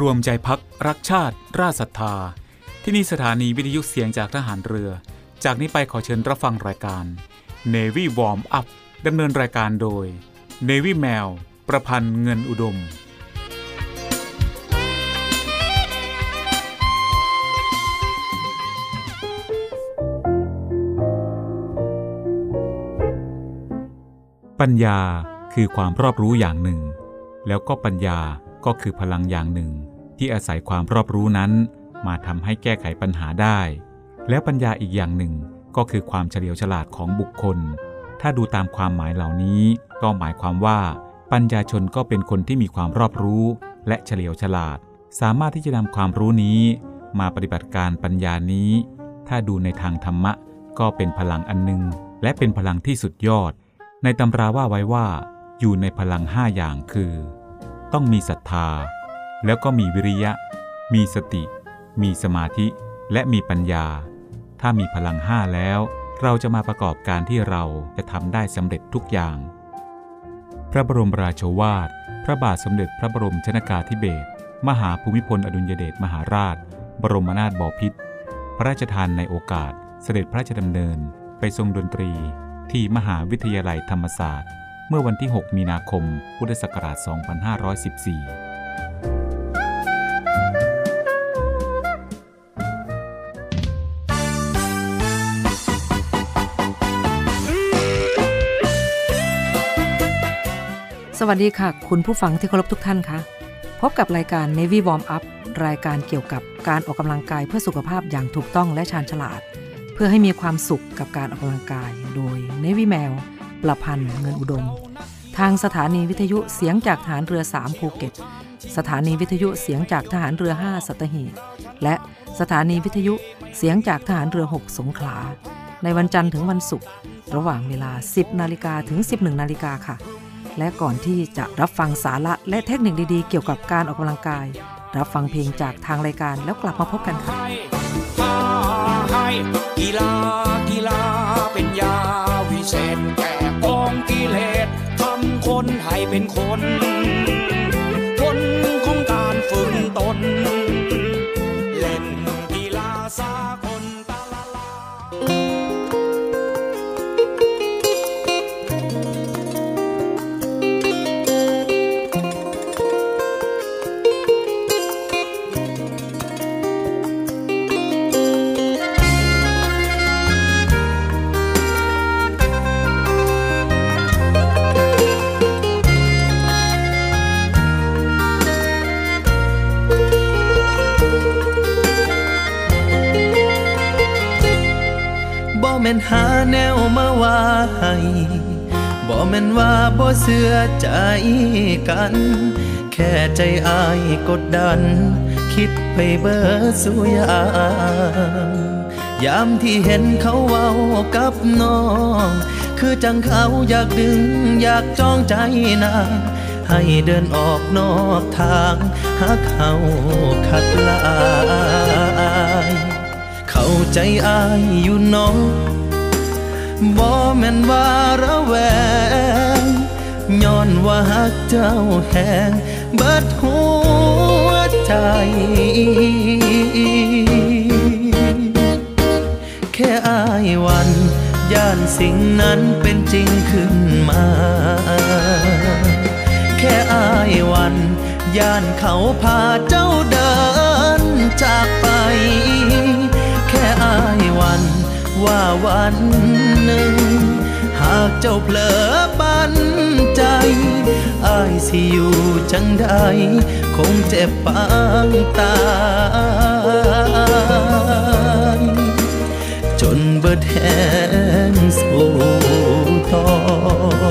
รวมใจพักรักชาติราชศรัทธาที่นี่สถานีวิทยุเสียงจากทหารเรือจากนี้ไปขอเชิญรับฟังรายการ Navy Warm Up ดำเนินรายการโดย Navy แมวประพันธ์เงินอุดมปัญญาคือความรอบรู้อย่างหนึ่งแล้วก็ปัญญาก็คือพลังอย่างหนึ่งที่อาศัยความรอบรู้นั้นมาทำให้แก้ไขปัญหาได้แล้วปัญญาอีกอย่างหนึ่งก็คือความเฉลียวฉลาดของบุคคลถ้าดูตามความหมายเหล่านี้ก็หมายความว่าปัญญาชนก็เป็นคนที่มีความรอบรู้และเฉลียวฉลาดสามารถที่จะนำความรู้นี้มาปฏิบัติการปัญญานี้ถ้าดูในทางธรรมะก็เป็นพลังอันหนึ่งและเป็นพลังที่สุดยอดในตำราว่าไว้ว่าอยู่ในพลัง5อย่างคือต้องมีศรัทธาแล้วก็มีวิริยะมีสติมีสมาธิและมีปัญญาถ้ามีพลัง5แล้วเราจะมาประกอบการที่เราจะทำได้สำเร็จทุกอย่างพระบรมราโชวาทพระบาทสมเด็จพระบรมชนกาธิเบศรมหาภูมิพลอดุลยเดชมหาราชบรมนาถบพิตรพระราชทานในโอกาสเสด็จพระราชดำเนินไปทรงดนตรีที่มหาวิทยาลัยธรรมศาสตร์เมื่อวันที่ 6 มีนาคม พุทธศักราช 2514สวัสดีค่ะคุณผู้ฟังที่เคารพทุกท่านค่ะพบกับรายการ Navy Warm Up รายการเกี่ยวกับการออกกำลังกายเพื่อสุขภาพอย่างถูกต้องและชาญฉลาดเพื่อให้มีความสุขกับการออกกำลังกายโดย Navy แมวประพันธ์เงินอุดมทางสถานีวิทยุเสียงจากทหารเรือ3ภูเก็ตสถานีวิทยุเสียงจากทหารเรือ5สัตหีบและสถานีวิทยุเสียงจากทหารเรือ6สงขลาในวันจันทร์ถึงวันศุกร์ระหว่างเวลา 10:00 นถึง 11:00 นค่ะและก่อนที่จะรับฟังสาระและเทคนิคดีๆเกี่ยวกับการออกกำลังกายรับฟังเพลงจากทางรายการแล้วกลับมาพบกันค่ะกีฬาเป็นยาวิเศษแก่กองกิเลสทำคนให้เป็นคนผลของการฝึกตนเล่นกีฬาสากลตะละลาบ่แม่นหาแนวมาว่าให้บ่แม่นว่าบ่เชื่อใจกันแค่ใจอ้ายกดดันคิดไปเบิดซุอย่างยามที่เห็นเขาเว้ากับน้องคือจังเขาอยากดึงอยากจ้องใจนางให้เดินออกนอกทางหาเขาขัดลายเข้าใจอ้ายอยู่น้องบ่แม่นว่าระแวงย้อนว่าฮักเจ้าแหงเบิดหัวใจแค่อ้ายวันย่านสิ่งนั้นเป็นจริงขึ้นมาแค่อ้ายวันย่านเขาพาเจ้าเดินจากไปแค่อ้ายวันว่าวันหนึ่งหากเจ้าเผลอปันใจอ้ายสิอยู่จังใดคงเจ็บปางตายจนเบิดแหงโศตอง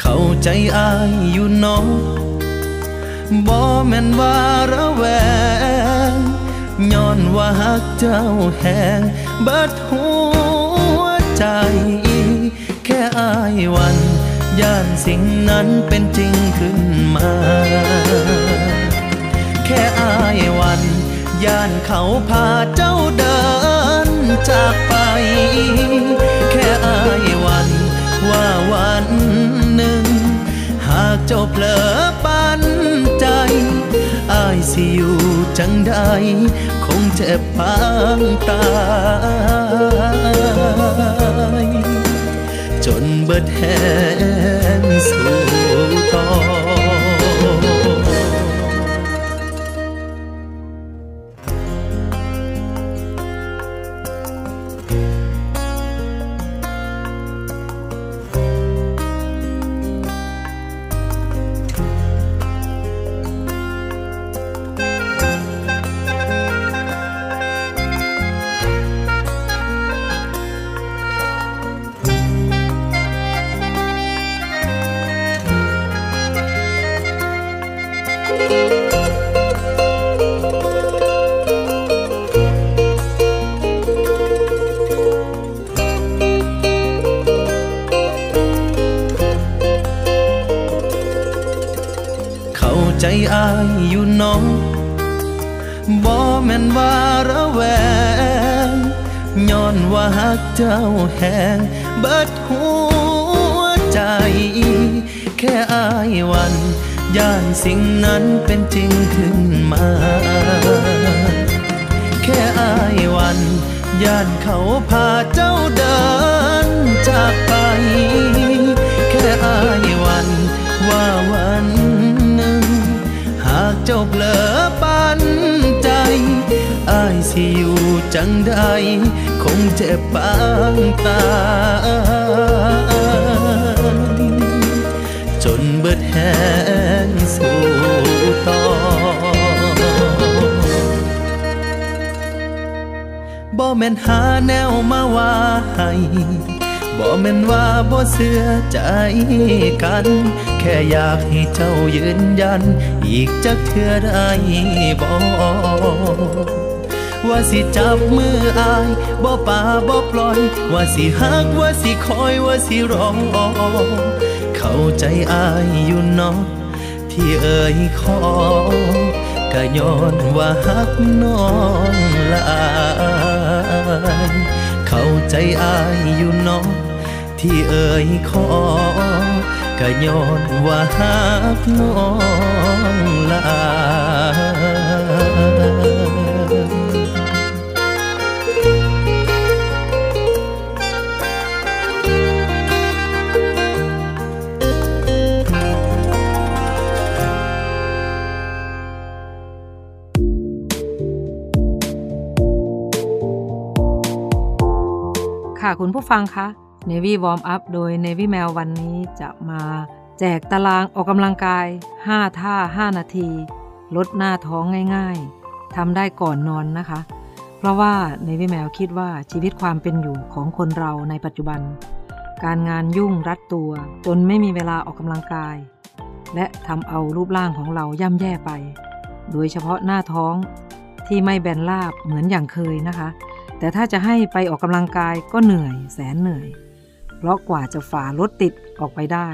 เข้าใจอ้ายอยู่น้องบ่แม่นว่าระแวงย้อนว่าฮักเจ้าแหงเบิดหัวใจแค่อ้ายวันย่านสิ่งนั้นเป็นจริงขึ้นมาแค่อ้ายวันย่านเขาพาเจ้าเดินจากไปแค่อ้ายวันว่าวันหนึ่งหาก เจ้าเผลอปันใจอ้ายสิอยู่จังใดคงเจ็บปางตายจนเบิดแหงสู่ต่อใจอายอยู่น้องบ่แม่นว่าระแวงย้อนว่าฮักเจ้าแหงเบิดหัวใจแค่อายวันย่านสิ่งนั้นเป็นจริงขึ้นมาแค่อายวันย่านเขาพาเจ้าเดินจากไปแค่อายวันว่าวันหนึ่งหากเจ้าเผลอปันใจอ้ายสิอยู่จังใดคงเจ็บปางตายจนเบิดแหงสู่ต่อบ่แม่นหาแนวมาว่าให้บ่แม่นว่าบ่เสื่อใจกันแค่อยากให้เจ้ายืนยันอีกจักเทื่อได้บ่ว่าสิจับมืออายบ่ป่าบ่ปล่อยว่าสิฮักว่าสิคอยว่าสิรอเข้าใจอายอยู่เนาะที่เอ่ยขอก็ย้อนว่าฮักน้องหลายเข้าใจอายอยู่เนาะที่เอ่ยขอก็ย้อนว่าฮักน้องหลายคุณผู้ฟังคะ Navy Warm Up โดย Navy แมววันนี้จะมาแจกตารางออกกำลังกาย5ท่า5นาทีลดหน้าท้องง่ายๆทำได้ก่อนนอนนะคะเพราะว่า Navy แมวคิดว่าชีวิตความเป็นอยู่ของคนเราในปัจจุบันการงานยุ่งรัดตัวจนไม่มีเวลาออกกำลังกายและทำเอารูปร่างของเราย่ำแย่ไปโดยเฉพาะหน้าท้องที่ไม่แบนราบเหมือนอย่างเคยนะคะแต่ถ้าจะให้ไปออกกำลังกายก็เหนื่อยแสนเหนื่อยเพราะกว่าจะฝ่ารถติดออกไปได้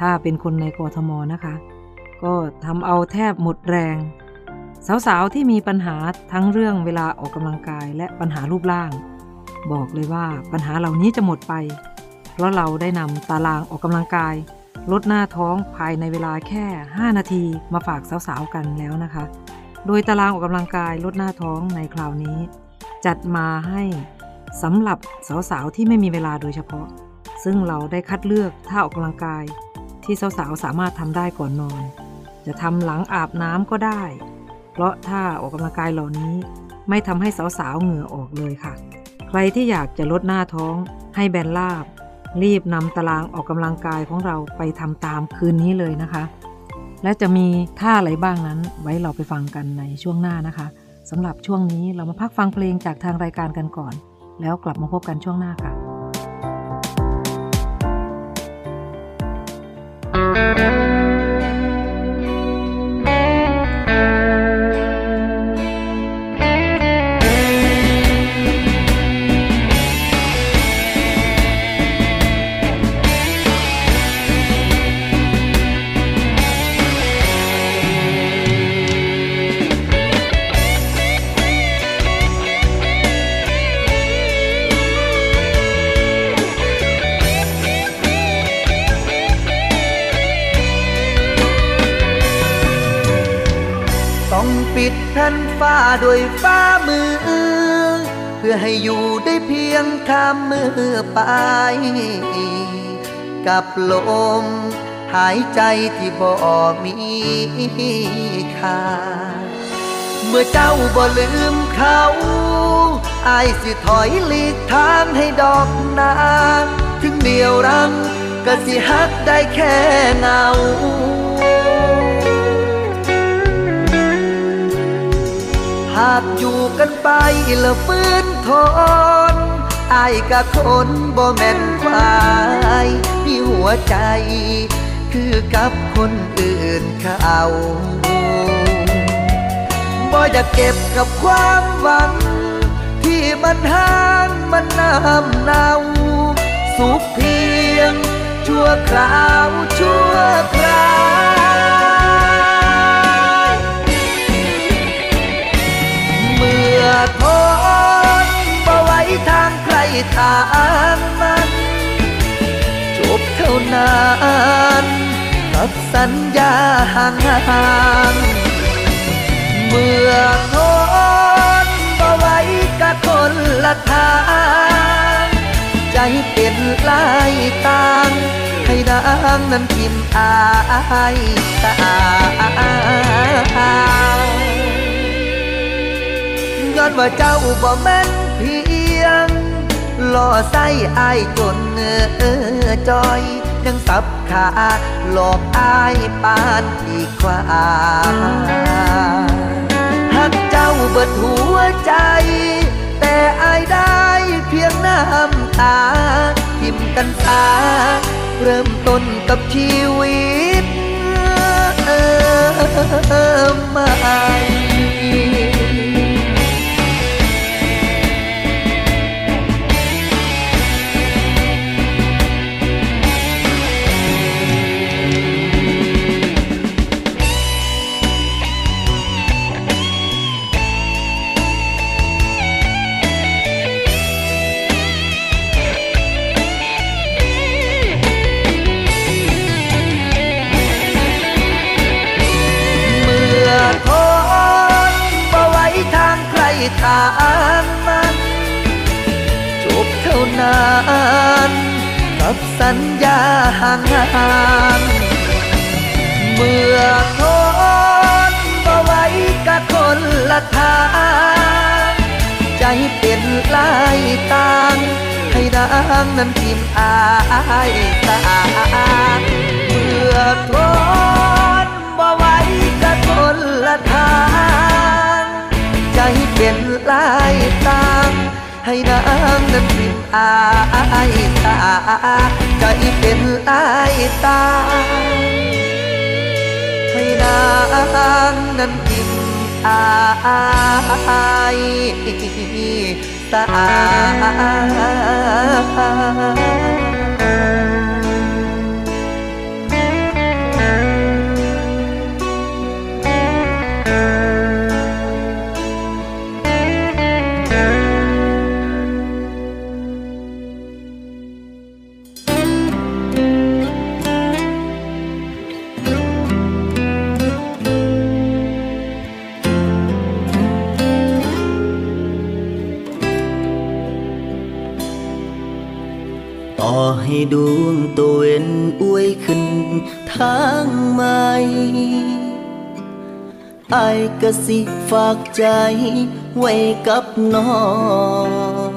ถ้าเป็นคนในกทมนะคะก็ทำเอาแทบหมดแรงสาวๆที่มีปัญหาทั้งเรื่องเวลาออกกำลังกายและปัญหารูปร่างบอกเลยว่าปัญหาเหล่านี้จะหมดไปเพราะเราได้นำตารางออกกำลังกายลดหน้าท้องภายในเวลาแค่5นาทีมาฝากสาวๆกันแล้วนะคะโดยตารางออกกำลังกายลดหน้าท้องในคราวนี้จัดมาให้สำหรับสาวๆที่ไม่มีเวลาโดยเฉพาะซึ่งเราได้คัดเลือกท่าออกกำลังกายที่สาวๆสามารถทำได้ก่อนนอนจะทำหลังอาบน้ำก็ได้เพราะท่าออกกำลังกายเหล่านี้ไม่ทำให้สาวๆเหงื่อออกเลยค่ะใครที่อยากจะลดหน้าท้องให้แบนราบรีบนำตารางออกกำลังกายของเราไปทำตามคืนนี้เลยนะคะและจะมีท่าอะไรบ้างนั้นไว้เราไปฟังกันในช่วงหน้านะคะสำหรับช่วงนี้เรามาพักฟังเพลงจากทางรายการกันก่อนแล้วกลับมาพบกันช่วงหน้าค่ะ ปิดแผ่นฟ้าด้วยฝ่ามือเพื่อให้อยู่ได้เพียงข้ามมือไปกับลมหายใจที่บ่มีค่าเมื่อเจ้าบ่ลืมเขาอายสิถอยหลีกทางให้ดอกนาถึงเหนี่ยวรั้งก็สิหักได้แค่เงาหากอยู่กันไปแล้วฟื้นทนอายกะคนบ่แม่นวายมีหัวใจคือกับคนอื่นเขาบ่อยากเก็บกับความหวังที่มันห่างมันน้ำเน่าสุขเพียงชั่วคราวชั่วคราวเมื่อทนบ่ไหวทางใครทางมันจบเท่านั้นกับสัญญาห่างเมื่อทนบ่ไหวกับคนละทางใจเป็นลายต่างให้นางนั้นพิมพ์อายตายย้อนว่าเจ้าบ่แม่นเพียงล่อใส่อายจนจอยยังสับขาหลอกอายปานอีกว่าหักเจ้าเบิดหัวใจแต่อายได้เพียงน้ำตาทิมกันตาเริ่มต้นกับชีวิตใหม่ทางมันจบเท่านั้นกับสัญญาห่างเมื่อทนบ่ไหวกับคนละทางใจเป็นลายต่างให้นางนั้นทิมอายตาเมื่อทนบ่ไหวกับคนละทางใจเป็นลายตามให้นางนั้นพิมพ์อายตาใจเป็นลายตามให้นางนั้นพิมพ์อายตาให้ดวงตัวเองอวยขึ้นทางใหม่อายก็สิฝากใจไว้กับน้อง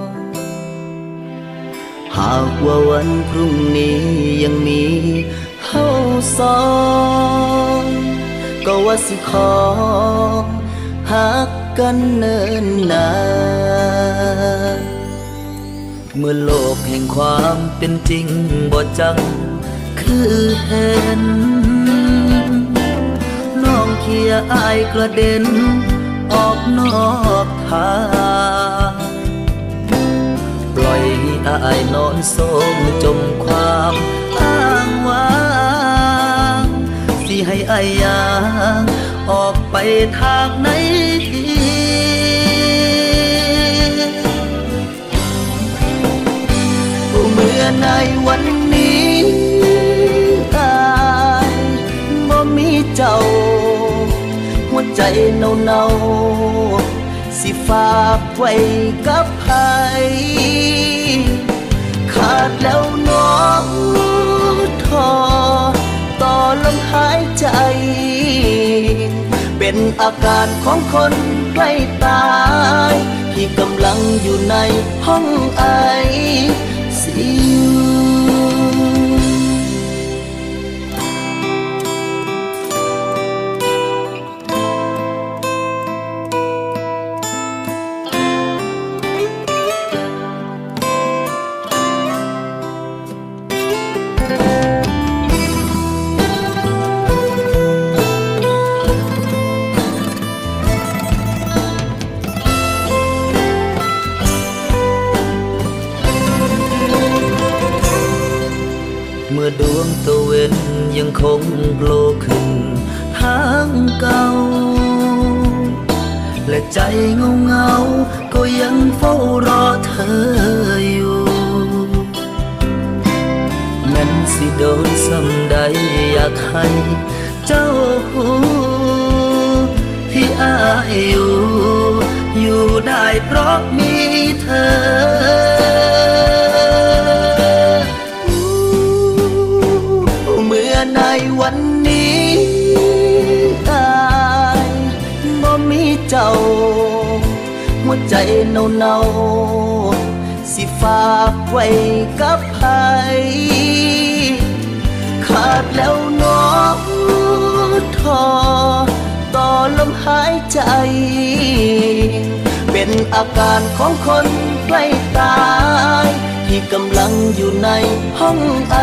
หากว่าวันพรุ่งนี้ยังมีเฮาสองก็ว่าสิขอหักกันเนิ่นนานเมื่อโลกแห่งความเป็นจริงบ่จังคือเห็นน้องเคียอายกระเด็นออกนอกทางปล่อยให้อายนอนโศกจมความอ้างว้างสิให้อายยังออกไปทางไหนเมื่อในวันนี้อายบ่มีเจ้าหัวใจ เนาๆสิฝากไว้กับไผขาดแล้วน้องทอต่อลมหายใจเป็นอาการของคนใกล้ตายที่กำลังอยู่ในห้องไอซียูดวงตะเวนยังคงโผล่ขึ้นทางเก่าและใจเงาๆก็ยังเฝ้ารอเธออยู่แม้นสิโดนซ้ำใดอยากให้เจ้าหูที่อ้ายอยู่ได้เพราะมีเธอในวันนี้ตายบ่มีเจ้าหัวใจเนาๆสิฝากไว้กับไผขาดแล้วน้องทอต่อลมหายใจเป็นอาการของคนใกล้ตายที่กำลังอยู่ในห้องไอ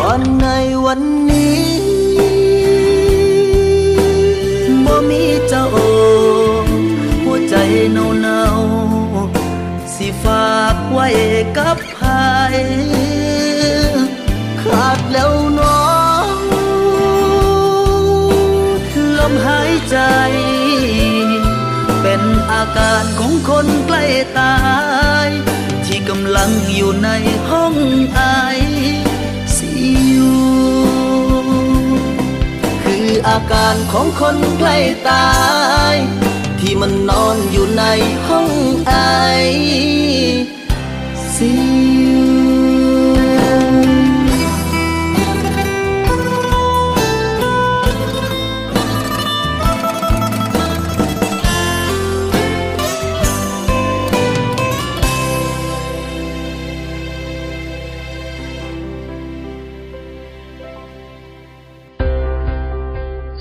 ก่อนในวันนี้บ่มีเจ้าหัวใจเนาๆสิฝากไว้กับไผขาดแล้วน้องลมหายใจเป็นอาการของคนใกล้ตายที่กำลังอยู่ในห้องไอซียูคืออาการของคนใกล้ตายที่มันนอนอยู่ในห้องไอซียู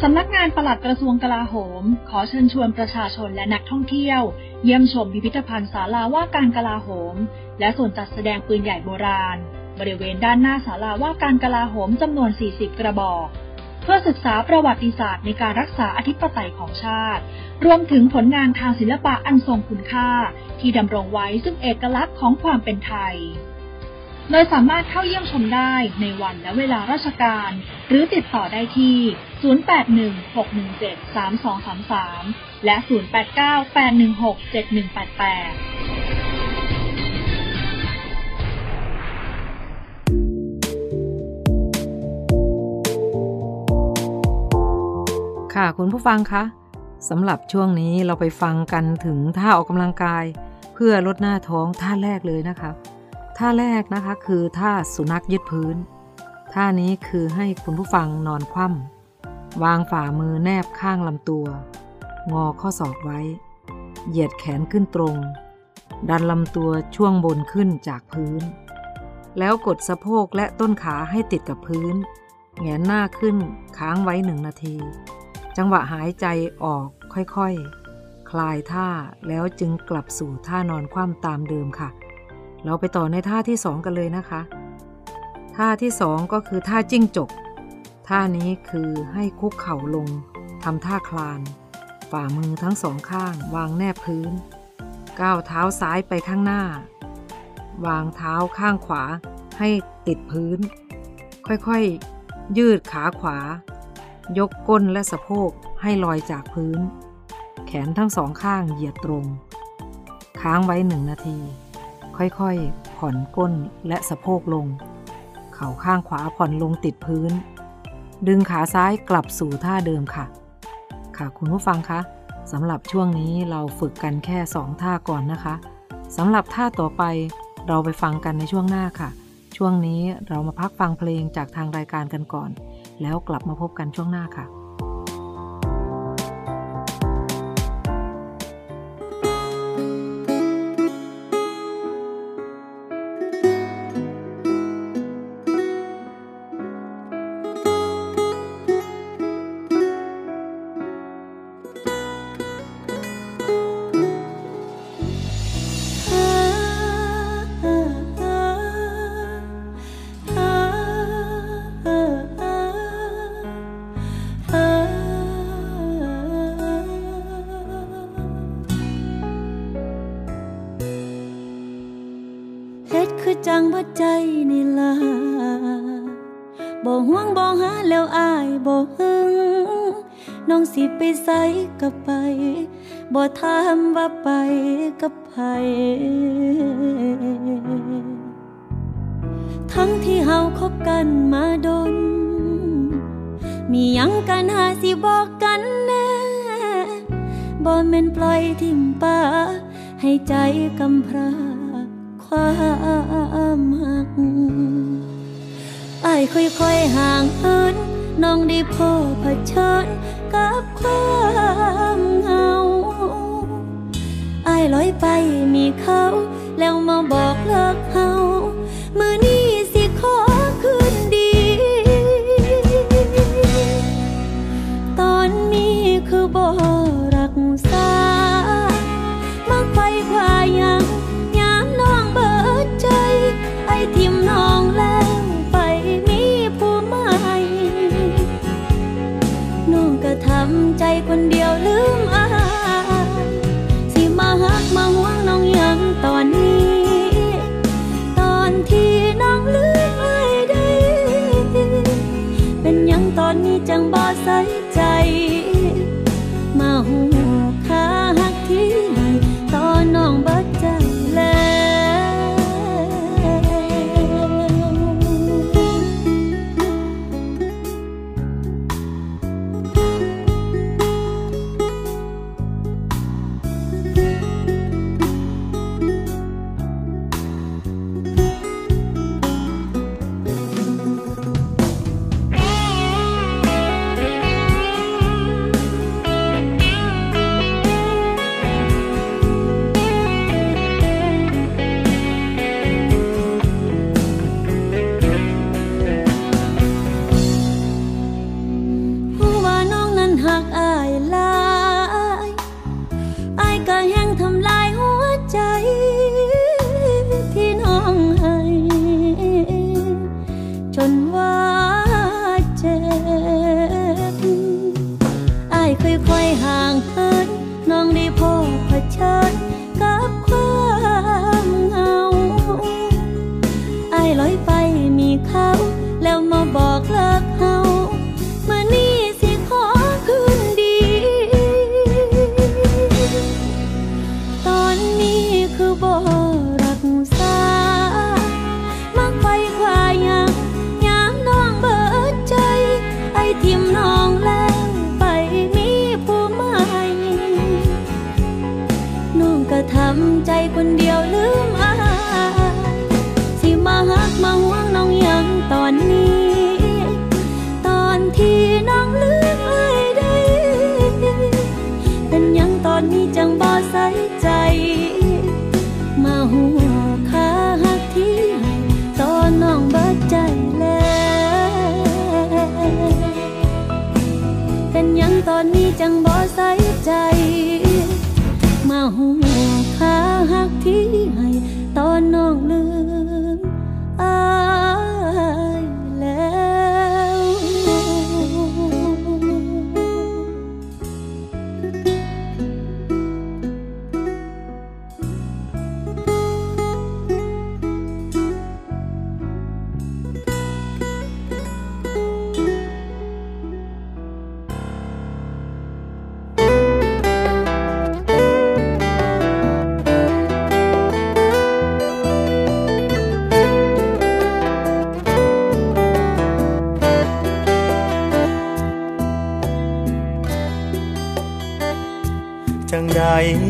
สำนักงานปลัดกระทรวงกลาโหมขอเชิญชวนประชาชนและนักท่องเที่ยวเยี่ยมชมพิพิธภัณฑ์ศาลาว่าการกลาโหมและส่วนจัดแสดงปืนใหญ่โบราณบริเวณด้านหน้าศาลาว่าการกลาโหมจำนวน40กระบอกเพื่อศึกษาประวัติศาสตร์ในการรักษาอธิปไตยของชาติรวมถึงผลงานทางศิลปะอันทรงคุณค่าที่ดำรงไว้ซึ่งเอกลักษณ์ของความเป็นไทยโดยสามารถเข้าเยี่ยมชมได้ในวันและเวลาราชการหรือติดต่อได้ที่ 081-617-3233 และ 089-816-7188 ค่ะคุณผู้ฟังคะสำหรับช่วงนี้เราไปฟังกันถึงท่าออกกำลังกายเพื่อลดหน้าท้องท่าแรกเลยนะคะท่าแรกนะคะคือท่าสุนัขยืดพื้นท่านี้คือให้คุณผู้ฟังนอนคว่ำวางฝ่ามือแนบข้างลำตัวงอข้อศอกไว้เหยียดแขนขึ้นตรงดันลำตัวช่วงบนขึ้นจากพื้นแล้วกดสะโพกและต้นขาให้ติดกับพื้นแงนหน้าขึ้นค้างไว้1นาทีจังหวะหายใจออกค่อยๆ คลายท่าแล้วจึงกลับสู่ท่านอนคว่ำตามเดิมค่ะเราไปต่อในท่าที่2กันเลยนะคะท่าที่2ก็คือท่าจิ้งจกท่านี้คือให้คุกเข่าลงทำท่าคลานฝ่ามือทั้งสองข้างวางแนบพื้นก้าวเท้าซ้ายไปข้างหน้าวางเท้าข้างขวาให้ติดพื้นค่อยๆ ยืดขาขวายกก้นและสะโพกให้ลอยจากพื้นแขนทั้งสองข้างเหยียดตรงค้างไว้1นาทีค่อยๆผ่อนก้นและสะโพกลง เข่าข้างขวาผ่อนลงติดพื้นดึงขาซ้ายกลับสู่ท่าเดิมค่ะคุณผู้ฟังคะสำหรับช่วงนี้เราฝึกกันแค่2ท่าก่อนนะคะสำหรับท่าต่อไปเราไปฟังกันในช่วงหน้าค่ะช่วงนี้เรามาพักฟังเพลงจากทางรายการกันก่อนแล้วกลับมาพบกันช่วงหน้าค่ะจังบ่ใจนี่ล่ะบ่ห่วงบ่หาแล้วอายบ่หึงน้องสิไปไสก็ไปบ่ถามว่าไปกับไผทั้งที่เฮาคบกันมาดนมีหยังกันหาสิบอกกันแน่บ่แม่นปล่อยทิ่มปะให้ใจกำพร้าความหักอ้ายค่อยๆห่างเหินน้องได้พอเผชิญกับความเหงาอ้ายลอยไปมีเขาแล้วมาบอกเลิกเฮามื้อนี้สิขอคืนดีตอนนี้คือบ่รักษามาไขว่คว้ายังไอ้ทิมน้องแล้วไปมีผู้ใหม่น้องก็ทำใจคนเดียวลืมอายสิมาหักมาห่วงน้องยังตอนนี้ตอนที่น้องลืมไอ้ได้เป็นยังตอนนี้จังบ่ใส่ใจมาหูขาหักที่ตอนน้องบ่ใจ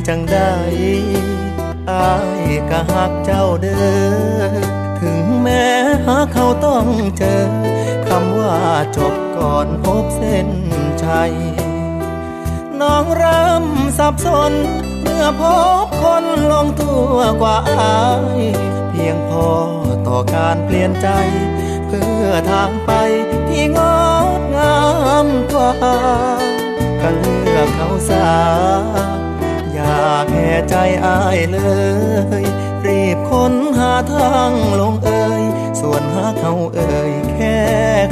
จังได้อ้ายก็ฮักเจ้าเด้อถึงแม้หาเขาต้องเจอคำว่าจบก่อนพบเส้นชัยน้องเริ่มสับสนเมื่อพบคนลงตัวกว่าอ้ายเพียงพอต่อการเปลี่ยนใจเพื่อทางไปที่งดงามกว่าก็เลือกเขาซะอย่าแค่ใจอ้ายเลยรีบค้นหาทางลงเอ่ยส่วนหาเขาเอ่ยแค่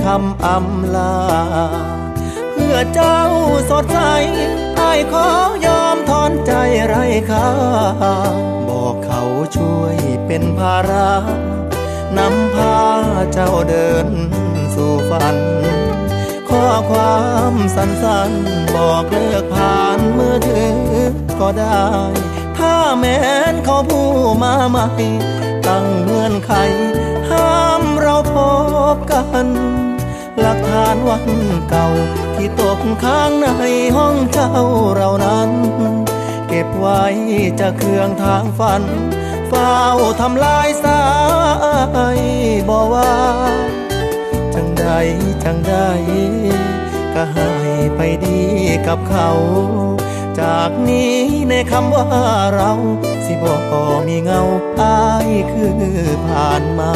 คำอำลาเพื่อเจ้าสดใสอ้ายขอยอมถอนใจไร้ค่าบอกเขาช่วยเป็นภาระนำพาเจ้าเดินสู่ฝันข้อความสั้นๆบอกเลิกผ่านมือถือก็ได้ถ้าแม้นเขาผู้มาใหม่ตั้งเงื่อนไขห้ามเราพบกันหลักฐานวันเก่าที่ตกค้างในห้องเจ้าเรานั้นเก็บไว้จะเครื่องทางฝันเฝ้าทำลายสายบอกว่าจังใดจังใดก็ให้ไปดีกับเขาจากนี้ในคำว่าเราสิบ่มีเงาอ้ายคือผ่านมา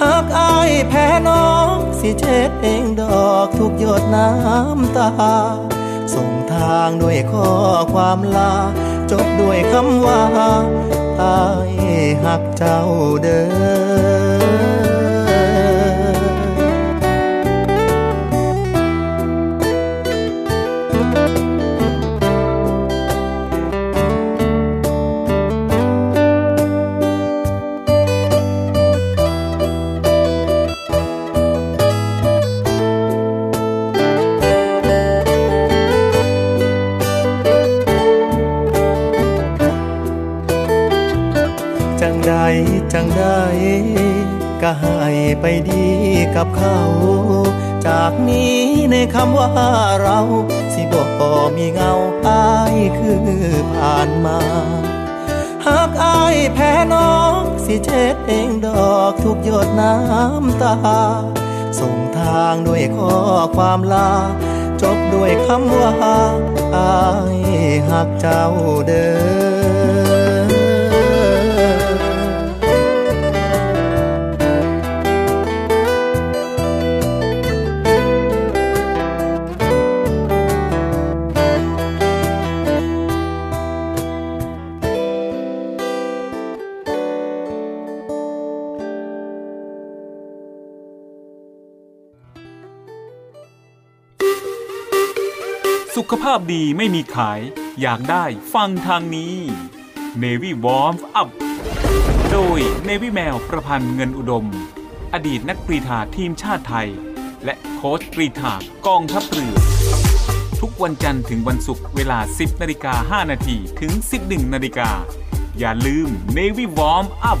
หากอ้ายแพ้น้องสิเช็ดเองดอกทุกหยดน้ำตาส่งทางด้วยข้อความลาจบด้วยคำว่าอ้ายหักเจ้าเด้อจังได้ก็ให้ไปดีกับเขาจากนี้ในคำว่าเราสิบ่มีเงาอ้ายคือผ่านมาหากอ้ายแพ้น้องสิเช็ดเองดอกทุกหยดน้ำตาส่งทางด้วยข้อความลาจบด้วยคำว่าอ้ายหักเจ้าเด้อสุขภาพดีไม่มีขายอยากได้ฟังทางนี้ Navy Warm Up โดย Navy แมวประพันธ์เงินอุดมอดีตนักกรีฑาทีมชาติไทยและโค้ชกรีฑากองทัพเรือทุกวันจันทร์ถึงวันศุกร์เวลา 10.05 น.ถึง 11.00 น.อย่าลืม Navy Warm Up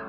่ะ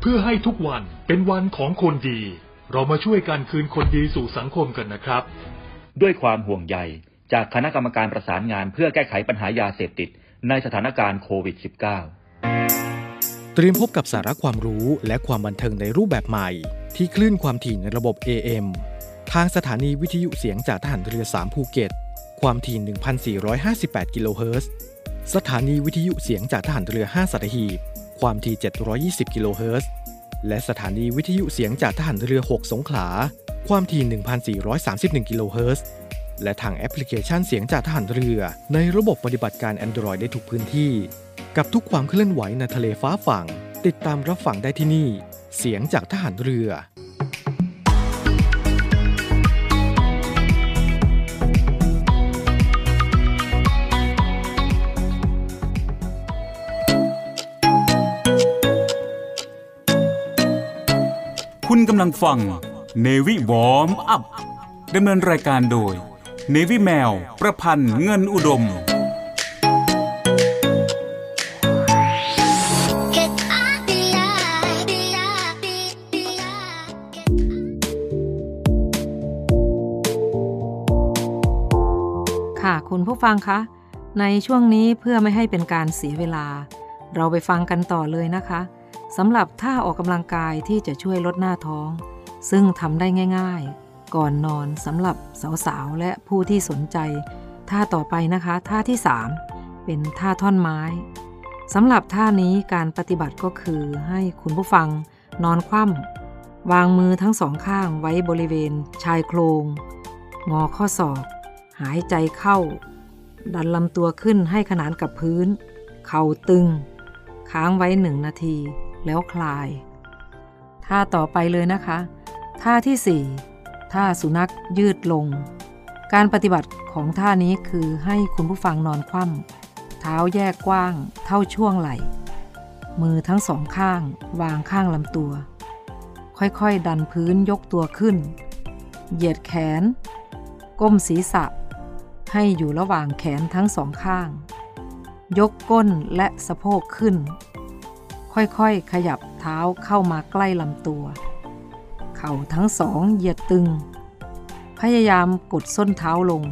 เพื่อให้ทุกวันเป็นวันของคนดีเรามาช่วยกันคืนคนดีสู่สังคมกันนะครับด้วยความห่วงใยจากคณะกรรมการประสานงานเพื่อแก้ไขปัญหายาเสพติดในสถานการณ์โควิด -19 เตรียมพบกับสาระความรู้และความบันเทิงในรูปแบบใหม่ที่คลื่นความถี่ในระบบ AM ทางสถานีวิทยุเสียงจากทหารเรือ3ภูเก็ตความถี่ 1,458 กิโลเฮิรตซ์สถานีวิทยุเสียงจากทหารเรือ5สัตหีบความถี่720กิโลเฮิรตซ์และสถานีวิทยุเสียงจากทหารเรือ6สงขลาความถี่1,431กิโลเฮิรตซ์และทางแอปพลิเคชันเสียงจากทหารเรือในระบบปฏิบัติการ Android ได้ทุกพื้นที่กับทุกความเคลื่อนไหวในทะเลฟ้าฝั่งติดตามรับฟังได้ที่นี่เสียงจากทหารเรือคุณกำลังฟัง Navy Warm Up ดำเนินรายการโดย Navy แมวประพันธ์เงินอุดมค่ะคุณผู้ฟังคะในช่วงนี้เพื่อไม่ให้เป็นการเสียเวลาเราไปฟังกันต่อเลยนะคะสำหรับท่าออกกำลังกายที่จะช่วยลดหน้าท้องซึ่งทำได้ง่ายๆก่อนนอนสำหรับสาวๆและผู้ที่สนใจท่าต่อไปนะคะท่าที่3เป็นท่าท่อนไม้สำหรับท่านี้การปฏิบัติก็คือให้คุณผู้ฟังนอนคว่ำวางมือทั้งสองข้างไว้บริเวณชายโครงงอข้อศอกหายใจเข้าดันลำตัวขึ้นให้ขนานกับพื้นเข่าตึงค้างไว้1นาทีแล้วคลายท่าต่อไปเลยนะคะท่าที่4ท่าสุนัขยืดลงการปฏิบัติของท่านี้คือให้คุณผู้ฟังนอนคว่ำเท้าแยกกว้างเท่าช่วงไหล่มือทั้งสองข้างวางข้างลำตัวค่อยๆดันพื้นยกตัวขึ้นเหยียดแขนก้มศีรษะให้อยู่ระหว่างแขนทั้งสองข้างยกก้นและสะโพกขึ้นค่อยๆขยับเท้าเข้ามาใกล้ลำตัวเข่าทั้งสองเหยียดตึงพยายามกดส้นเท้าลง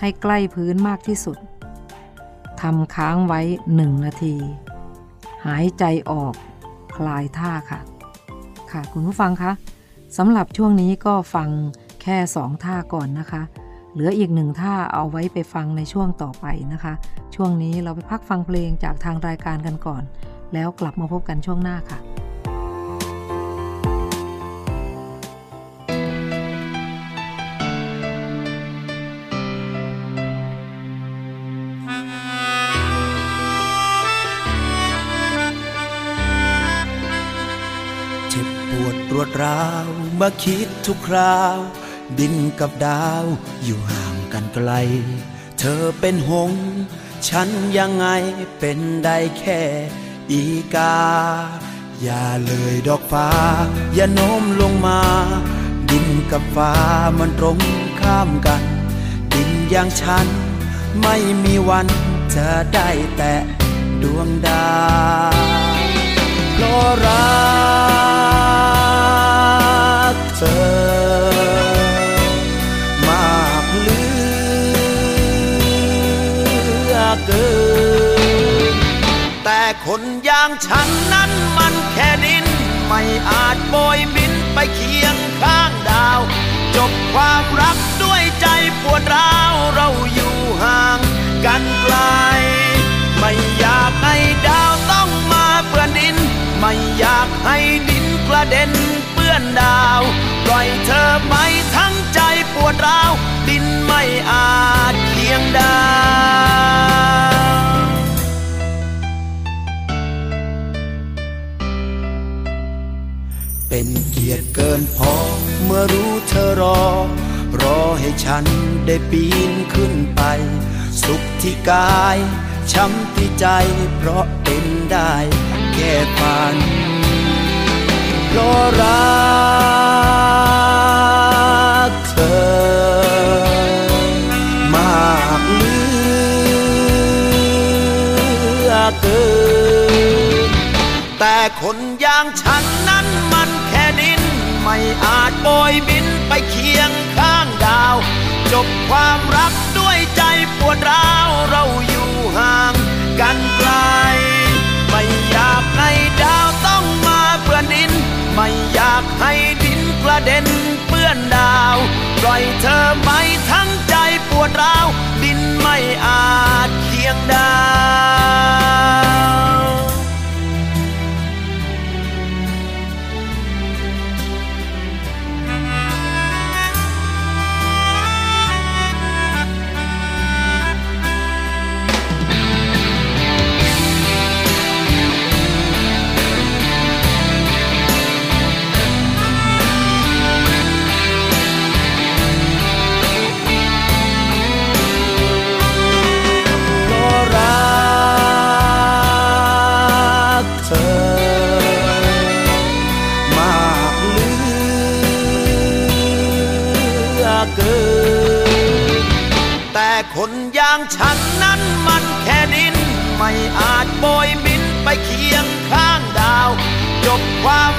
ให้ใกล้พื้นมากที่สุดทำค้างไว้1นาทีหายใจออกคลายท่าค่ะค่ะคุณผู้ฟังคะสำหรับช่วงนี้ก็ฟังแค่2ท่าก่อนนะคะเหลืออีก1ท่าเอาไว้ไปฟังในช่วงต่อไปนะคะช่วงนี้เราไปพักฟังเพลงจากทางรายการกันก่อนแล้วกลับมาพบกันช่วงหน้าค่ะเจ็บปวดรวดร้าวมาคิดทุกคราวดินกับดาวอยู่ห่างกันไกลเธอเป็นหงส์ฉันยังไงเป็นได้แค่อีกาอย่าเลยดอกฟ้าอย่าโน้มลงมาดินกับฟ้ามันตรงข้ามกันดินอย่างฉันไม่มีวันจะได้แตะดวงดาวเพราะรักเธอแต่คนอย่างฉันนั้นมันแค่ดินไม่อาจโบยบินไปเคียงข้างดาวจบความรักด้วยใจปวดร้าวเราอยู่ห่างกันไกลไม่อยากให้ดาวต้องมาเปื้อนดินไม่อยากให้ดินกระเด็นเปื้อนดาวปล่อยเธอไปทั้งใจปวดร้าวดินไม่อาจเคียงดาว เป็นเกียรติเกินพอเมื่อรู้เธอรอให้ฉันได้ปีนขึ้นไปสุขที่กายช้ำที่ใจเพราะเป็นได้แค่ฝันเพราะรักเธอมากเหลือเกินแต่คนอย่างฉันนั้นมันแค่ดินไม่อาจโบยบินไปเคียงข้างดาวจบความรักด้วยใจปวดร้าวเราอยู่ห่างกันไกลไม่อยากให้ดาวต้องมาเปื้อนดินไม่อยากให้ดินกระเด็นเปื้อนดาวปล่อยเธอไปทั้งใจปวดร้าวดินไม่อาจเคียงดาวคนอย่างฉันนั้นมันแค่ดินไม่อาจโบยบินไปเคียงข้างดาว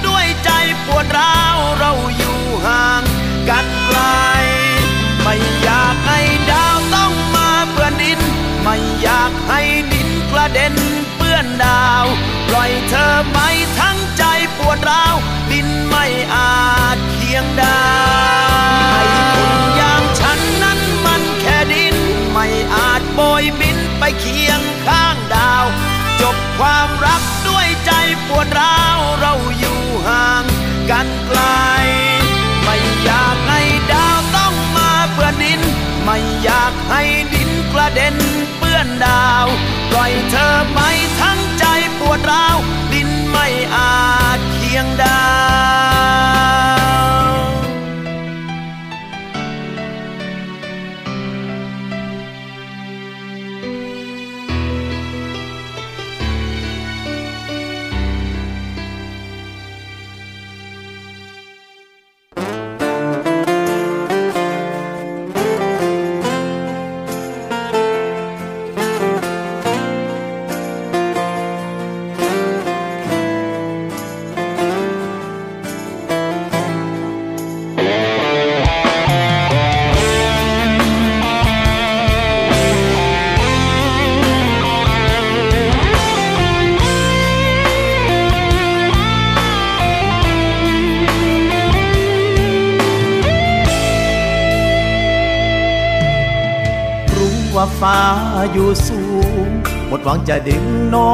จบความรักด้วยใจปวดร้าวเราอยู่ห่างกันไกลไม่อยากให้ดาวต้องมาเปื้อนดินไม่อยากให้ดินกระเด็นเปื้อนดาวปล่อยเธอไปทั้งใจปวดร้าวดินไม่อาจเคียงดาวคนอย่างฉันนั้นมันแค่ดินไม่อาจโบยบินไปเคียงข้างดาวจบความรักด้วยใจปวดร้าวเราอยู่ห่างกันไกลไม่อยากให้ดาวต้องมาเปื้อนดินไม่อยากให้ดินกระเด็นเปื้อนดาวปล่อยเธอไปทั้งใจปวดร้าวดินไม่อาจเคียงดาวฟ้าอยู่สูงหมดหวังจะดึงโน้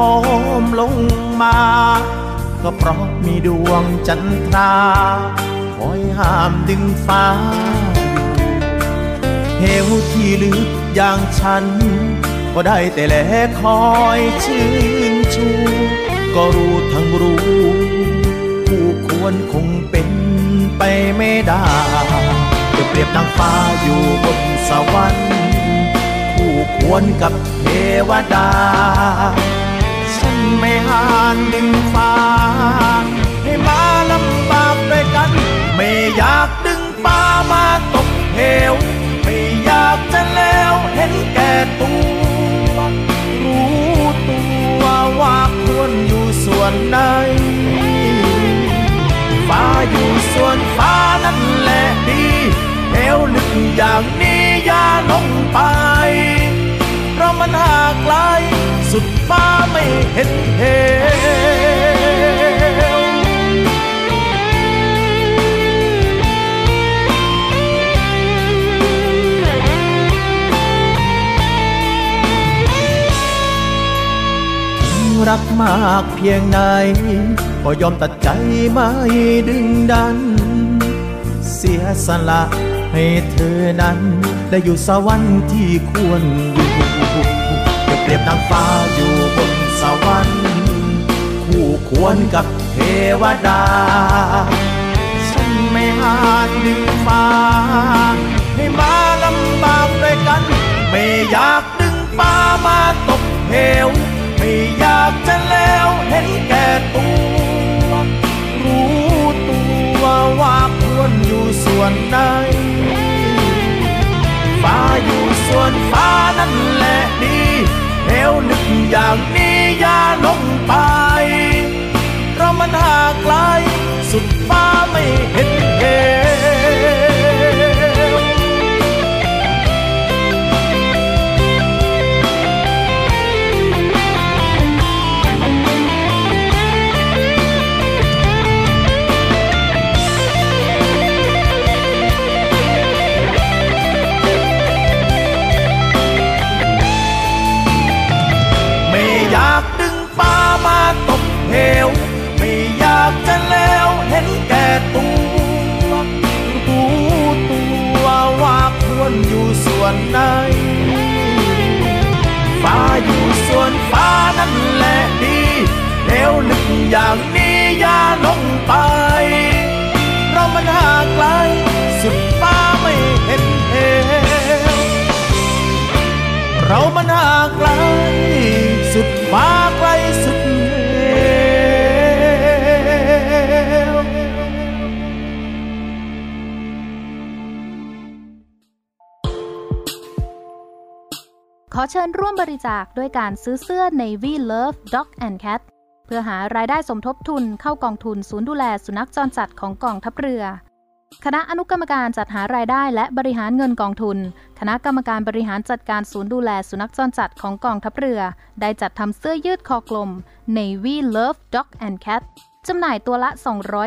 มลงมาก็เพราะมีดวงจันทราคอยห้ามดึงฟ้าเหวที่ลึกอย่างฉันก็ได้แต่แลคอยชื่นชูก็รู้ทั้งรู้ผู้ควรคงเป็นไปไม่ได้จะเปรียบนางฟ้าอยู่บนสวรรค์ควรกับเทวดาฉันไม่ห่านดึงฟ้าให้มาลำบากด้วยกันไม่อยากดึงฟ้ามาตกเหวไม่อยากจะแล้วเห็นแก่ตัวรู้ตัวว่าควรอยู่ส่วนไหนฟ้าอยู่ส่วนฟ้านั่นแหละดีเหวลึกอย่างนี้อย่าลงไปเพราะมันห่างไกลสุดฟ้าไม่เห็นเหวรักมากเพียงไหนก็ยอมตัดใจไม่ดึงดันเสียสละให้เธอนั้นได้อยู่สวรรค์ที่ควรอยู่จะเปรียบนางฟ้าอยู่บนสวรรค์คู่ควรกับเท วดาฉันไม่อาจดึงฟ้าให้มาลำบากด้วยกันไม่อยากดึงฟ้ามาตกเหวไม่อยากจะแล้วเห็นแก่ตัวรู้ตัวว่าควรอยู่ส่วนไหนฟ้าอยู่ส่วนฟ้านั่นแหละดีเหวลึกอย่างนี้อย่าลงไปเพราะมันห่างไกลสุดฟ้าไม่เห็นเหวไม่อยากดึงฟ้ามาตกเหวอยากจะแล้วเห็นแก่ตัวรู้ตัวว่าควรอยู่ส่วนไหนฟ้าอยู่ส่วนฟ้านั่นแหละดีเหวลึกอย่างนี้อย่าลงไปเพราะมันห่างไกลสุดฟ้าไม่เห็นเหวเรามันห่างไกลสุดฟ้าไกลสุดขอเชิญร่วมบริจาคด้วยการซื้อเสื้อ Navy Love Dog and Cat เพื่อหารายได้สมทบทุนเข้ากองทุนศูนย์ดูแลสุนัขจรจัดของกองทัพเรือคณะอนุกรรมการจัดหารายได้และบริหารเงินกองทุนคณะกรรมการบริหารจัดการศูนย์ดูแลสุนัขจรจัดของกองทัพเรือได้จัดทำเสื้อยืดคอกลม Navy Love Dog and Cat จำหน่ายตัวละ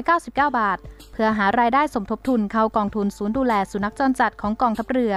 299 บาทเพื่อหารายได้สมทบทุนเข้ากองทุนศูนย์ดูแลสุนัขจรจัดของกองทัพเรือ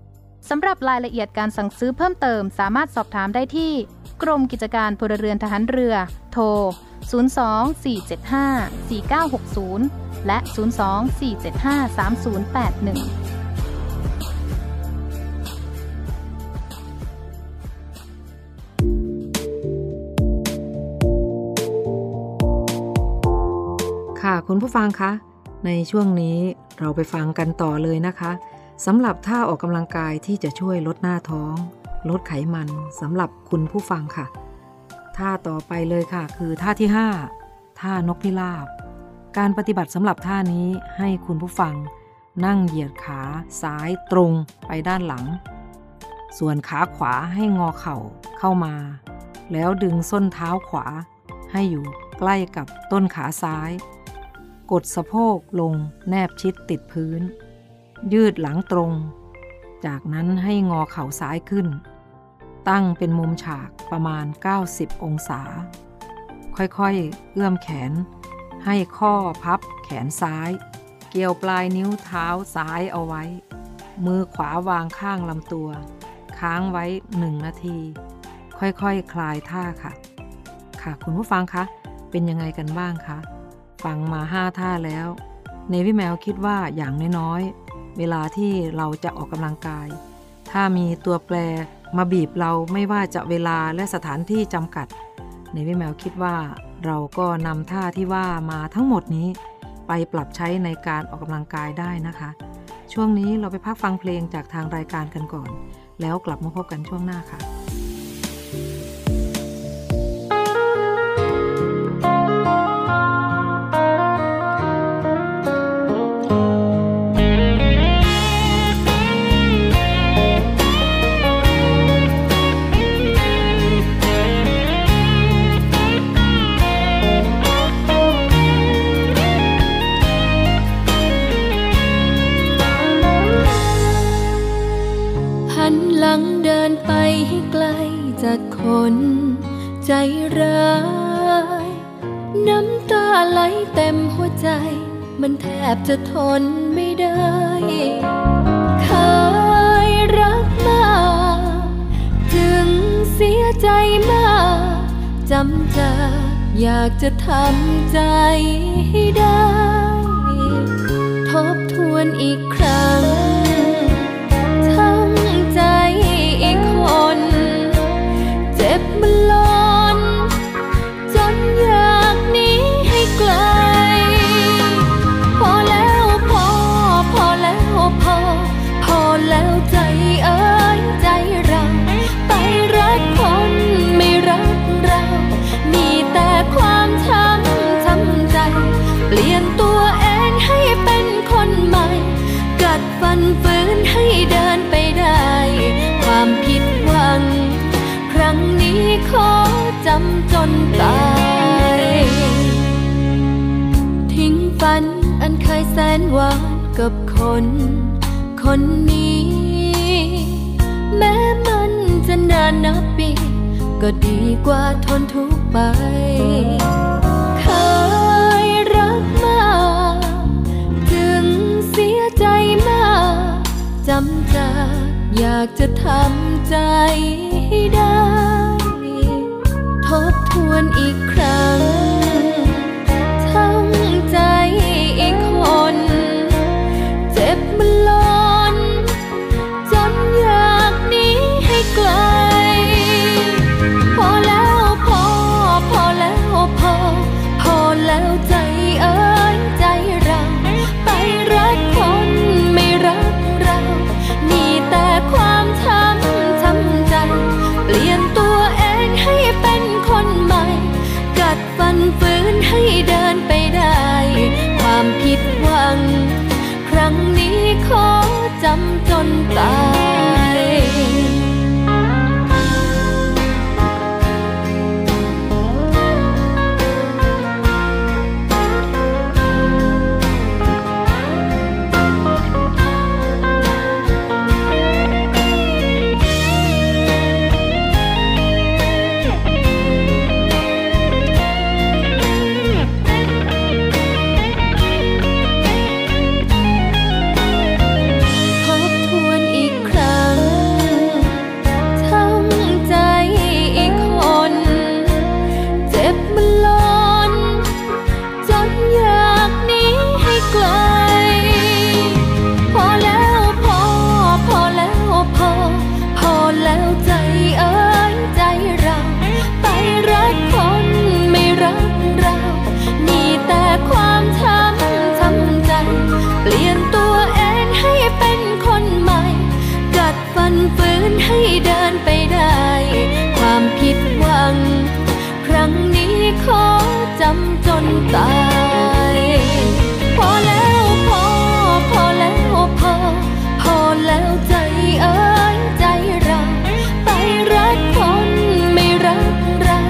สำหรับรายละเอียดการสั่งซื้อเพิ่มเติมสามารถสอบถามได้ที่กรมกิจการพลเรือนทหารเรือโทร 02-475-4960 และ 02-475-3081ค่ะคุณผู้ฟังคะในช่วงนี้เราไปฟังกันต่อเลยนะคะสำหรับท่าออกกำลังกายที่จะช่วยลดหน้าท้องลดไขมันสำหรับคุณผู้ฟังค่ะท่าต่อไปเลยค่ะคือท่าที่5ท่านกพิราบการปฏิบัติสำหรับท่านี้ให้คุณผู้ฟังนั่งเหยียดขาซ้ายตรงไปด้านหลังส่วนขาขวาให้งอเข่าเข้ามาแล้วดึงส้นเท้าขวาให้อยู่ใกล้กับต้นขาซ้ายกดสะโพกลงแนบชิดติดพื้นยืดหลังตรงจากนั้นให้งอเข่าซ้ายขึ้นตั้งเป็นมุมฉากประมาณ90องศาค่อยๆเอื้อมแขนให้ข้อพับแขนซ้ายเกี่ยวปลายนิ้วเท้าซ้ายเอาไว้มือขวาวางข้างลำตัวค้างไว้1นาทีค่อยๆ คลายท่าค่ะค่ะคุณผู้ฟังคะเป็นยังไงกันบ้างคะฟังมา5ท่าแล้วเนวี่แมวคิดว่าอย่างน้อยๆเวลาที่เราจะออกกำลังกายถ้ามีตัวแปรมาบีบเราไม่ว่าจะเวลาและสถานที่จำกัดเนวี่แมวคิดว่าเราก็นำท่าที่ว่ามาทั้งหมดนี้ไปปรับใช้ในการออกกำลังกายได้นะคะช่วงนี้เราไปพักฟังเพลงจากทางรายการกันก่อนแล้วกลับมาพบกันช่วงหน้าค่ะจากคนใจร้ายน้ำตาไหลเต็มหัวใจมันแทบจะทนไม่ได้เคยรักมา ใจมากจำใจอยากจะทำใจให้ได้ทบทวนอีกครั้งทั้งใจอีกคนเจ็บมันล้นจนอยากหนีให้ไกลพอแล้วพอพอแล้วพอพอแล้วใจเอ๋ยใจเราไปรักคนไม่รักเรามีแต่ความช้ำช้ำใจเปลี่ยนตัวเองให้เป็นคนใหม่กัดฟันฝืนให้เดินไปได้ความผิดหวังครั้งนี้ขอจำจนตายทิ้งฝันอันเคยแสนหวานกับคนคนนี้แม้มันจะนานนับปีก็ดีกว่าทนทุกข์ไปเคยรักมากถึงเสียใจมากจำใจอยากจะทำใจให้ได้ทบทวนอีกครั้งทั้งใจอีกคนเจ็บมันล้นจนอยากหนีให้ไกลพอแล้วพอพอแล้วพอพอแล้วใจเอ๋ยใจเราไปรักคนไม่รักเรามีแต่ความช้ำช้ำใจเปลี่ยนตัวเองให้เป็นคนใหม่กัดฟันฝืนให้เดินไปได้ความผิดหวังครั้งนี้ขอจำจนตายฝืนให้เดินไปได้ความผิดหวังครั้งนี้ขอจำจนตายพอแล้วพอพอแล้วพอพอแล้วใจเอ๋ยใจเราไปรักคนไม่รักเรา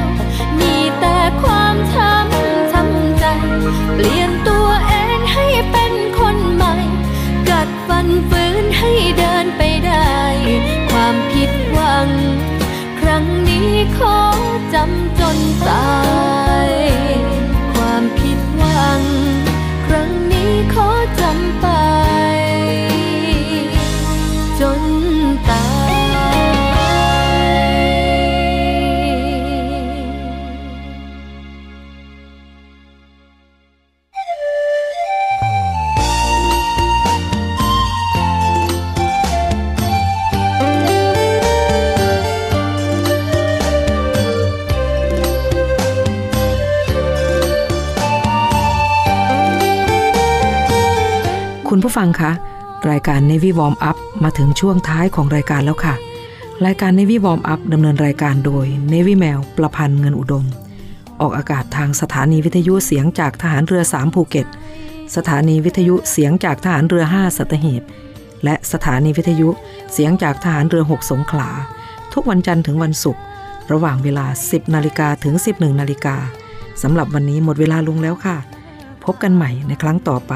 มีแต่ความช้ำช้ำใจเปลี่ยนตัวเองให้เป็นคนใหม่กัดฟันฝืนให้เดินไปได้ความผิดหวังครั้งนี้ขอจำจนตายความผิดหวังครั้งนี้ขอจำไปจนตายคุณผู้ฟังคะรายการ Navy Warm Up มาถึงช่วงท้ายของรายการแล้วค่ะรายการ Navy Warm Up ดำเนินรายการโดย Navy แมวประพันธ์เงินอุดมออกอากาศทางสถานีวิทยุเสียงจากทหารเรือ3ภูเก็ตสถานีวิทยุเสียงจากทหารเรือ5สัตหีบและสถานีวิทยุเสียงจากทหารเรือ6สงขลาทุกวันจันทร์ถึงวันศุกร์ระหว่างเวลา 10:00 นถึง 11:00 นสำหรับวันนี้หมดเวลาลงแล้วค่ะพบกันใหม่ในครั้งต่อไป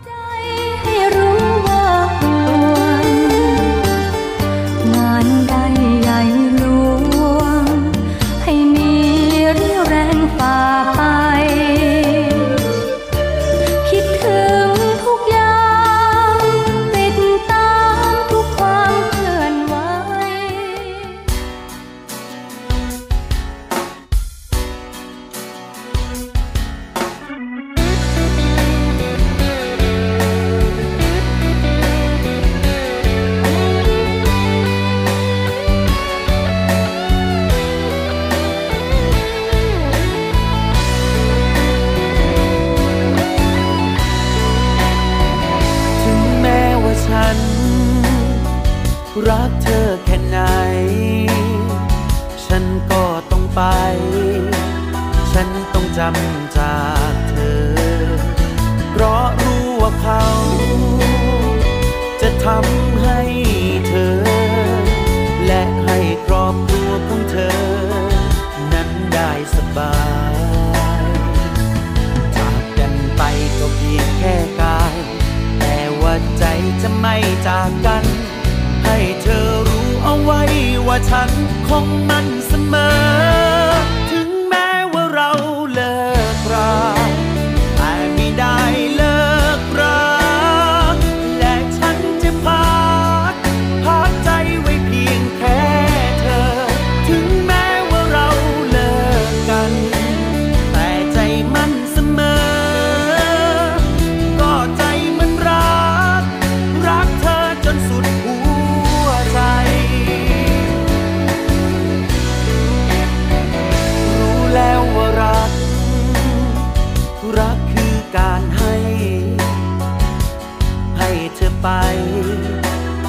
ให้รู้ว่าห่วงงานใดใหญ่หลวงให้มีเรี่ยวแรงฝ่าไป รักเธอแค่ไหนฉันก็ต้องไปฉันต้องจำจากเธอเพราะรู้ว่าเขาจะทำให้เธอและให้ครอบครัวของเธอนั้นได้สบายจากกันไปก็เพียงแค่กายแต่ว่าใจจะไม่จากกันให้เธอรู้เอาไว้ว่าฉันคงมันเสมอ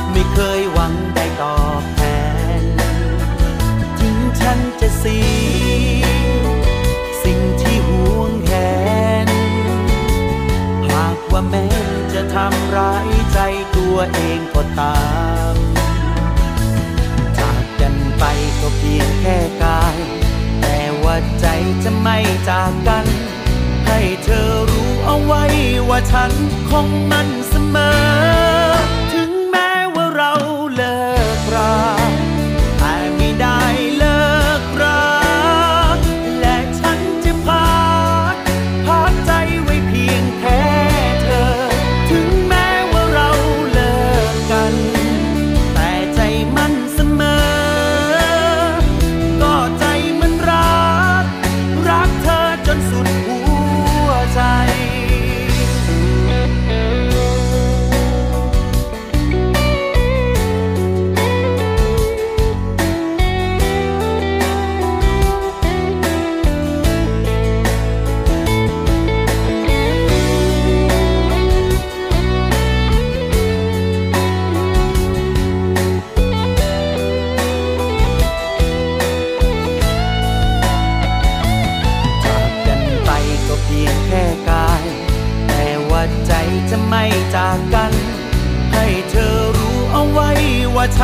ไม่เคยหวังได้ตอบแทนถึงฉันจะเสียสิ่งที่ห่วงแหนหากว่าแม้จะทำร้ายใจตัวเองก็ตามจากกันไปก็เพียงแค่กายแต่ว่าใจจะไม่จากกันให้เธอรู้เอาไว้ว่าฉันคงมันเสมอ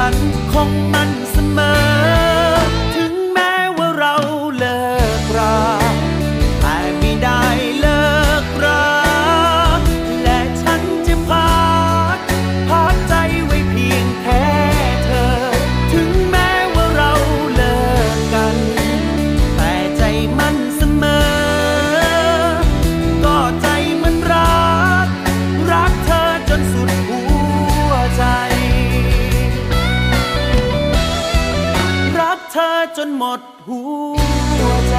ฉันคงมันเสมอจนหมดหัวใจ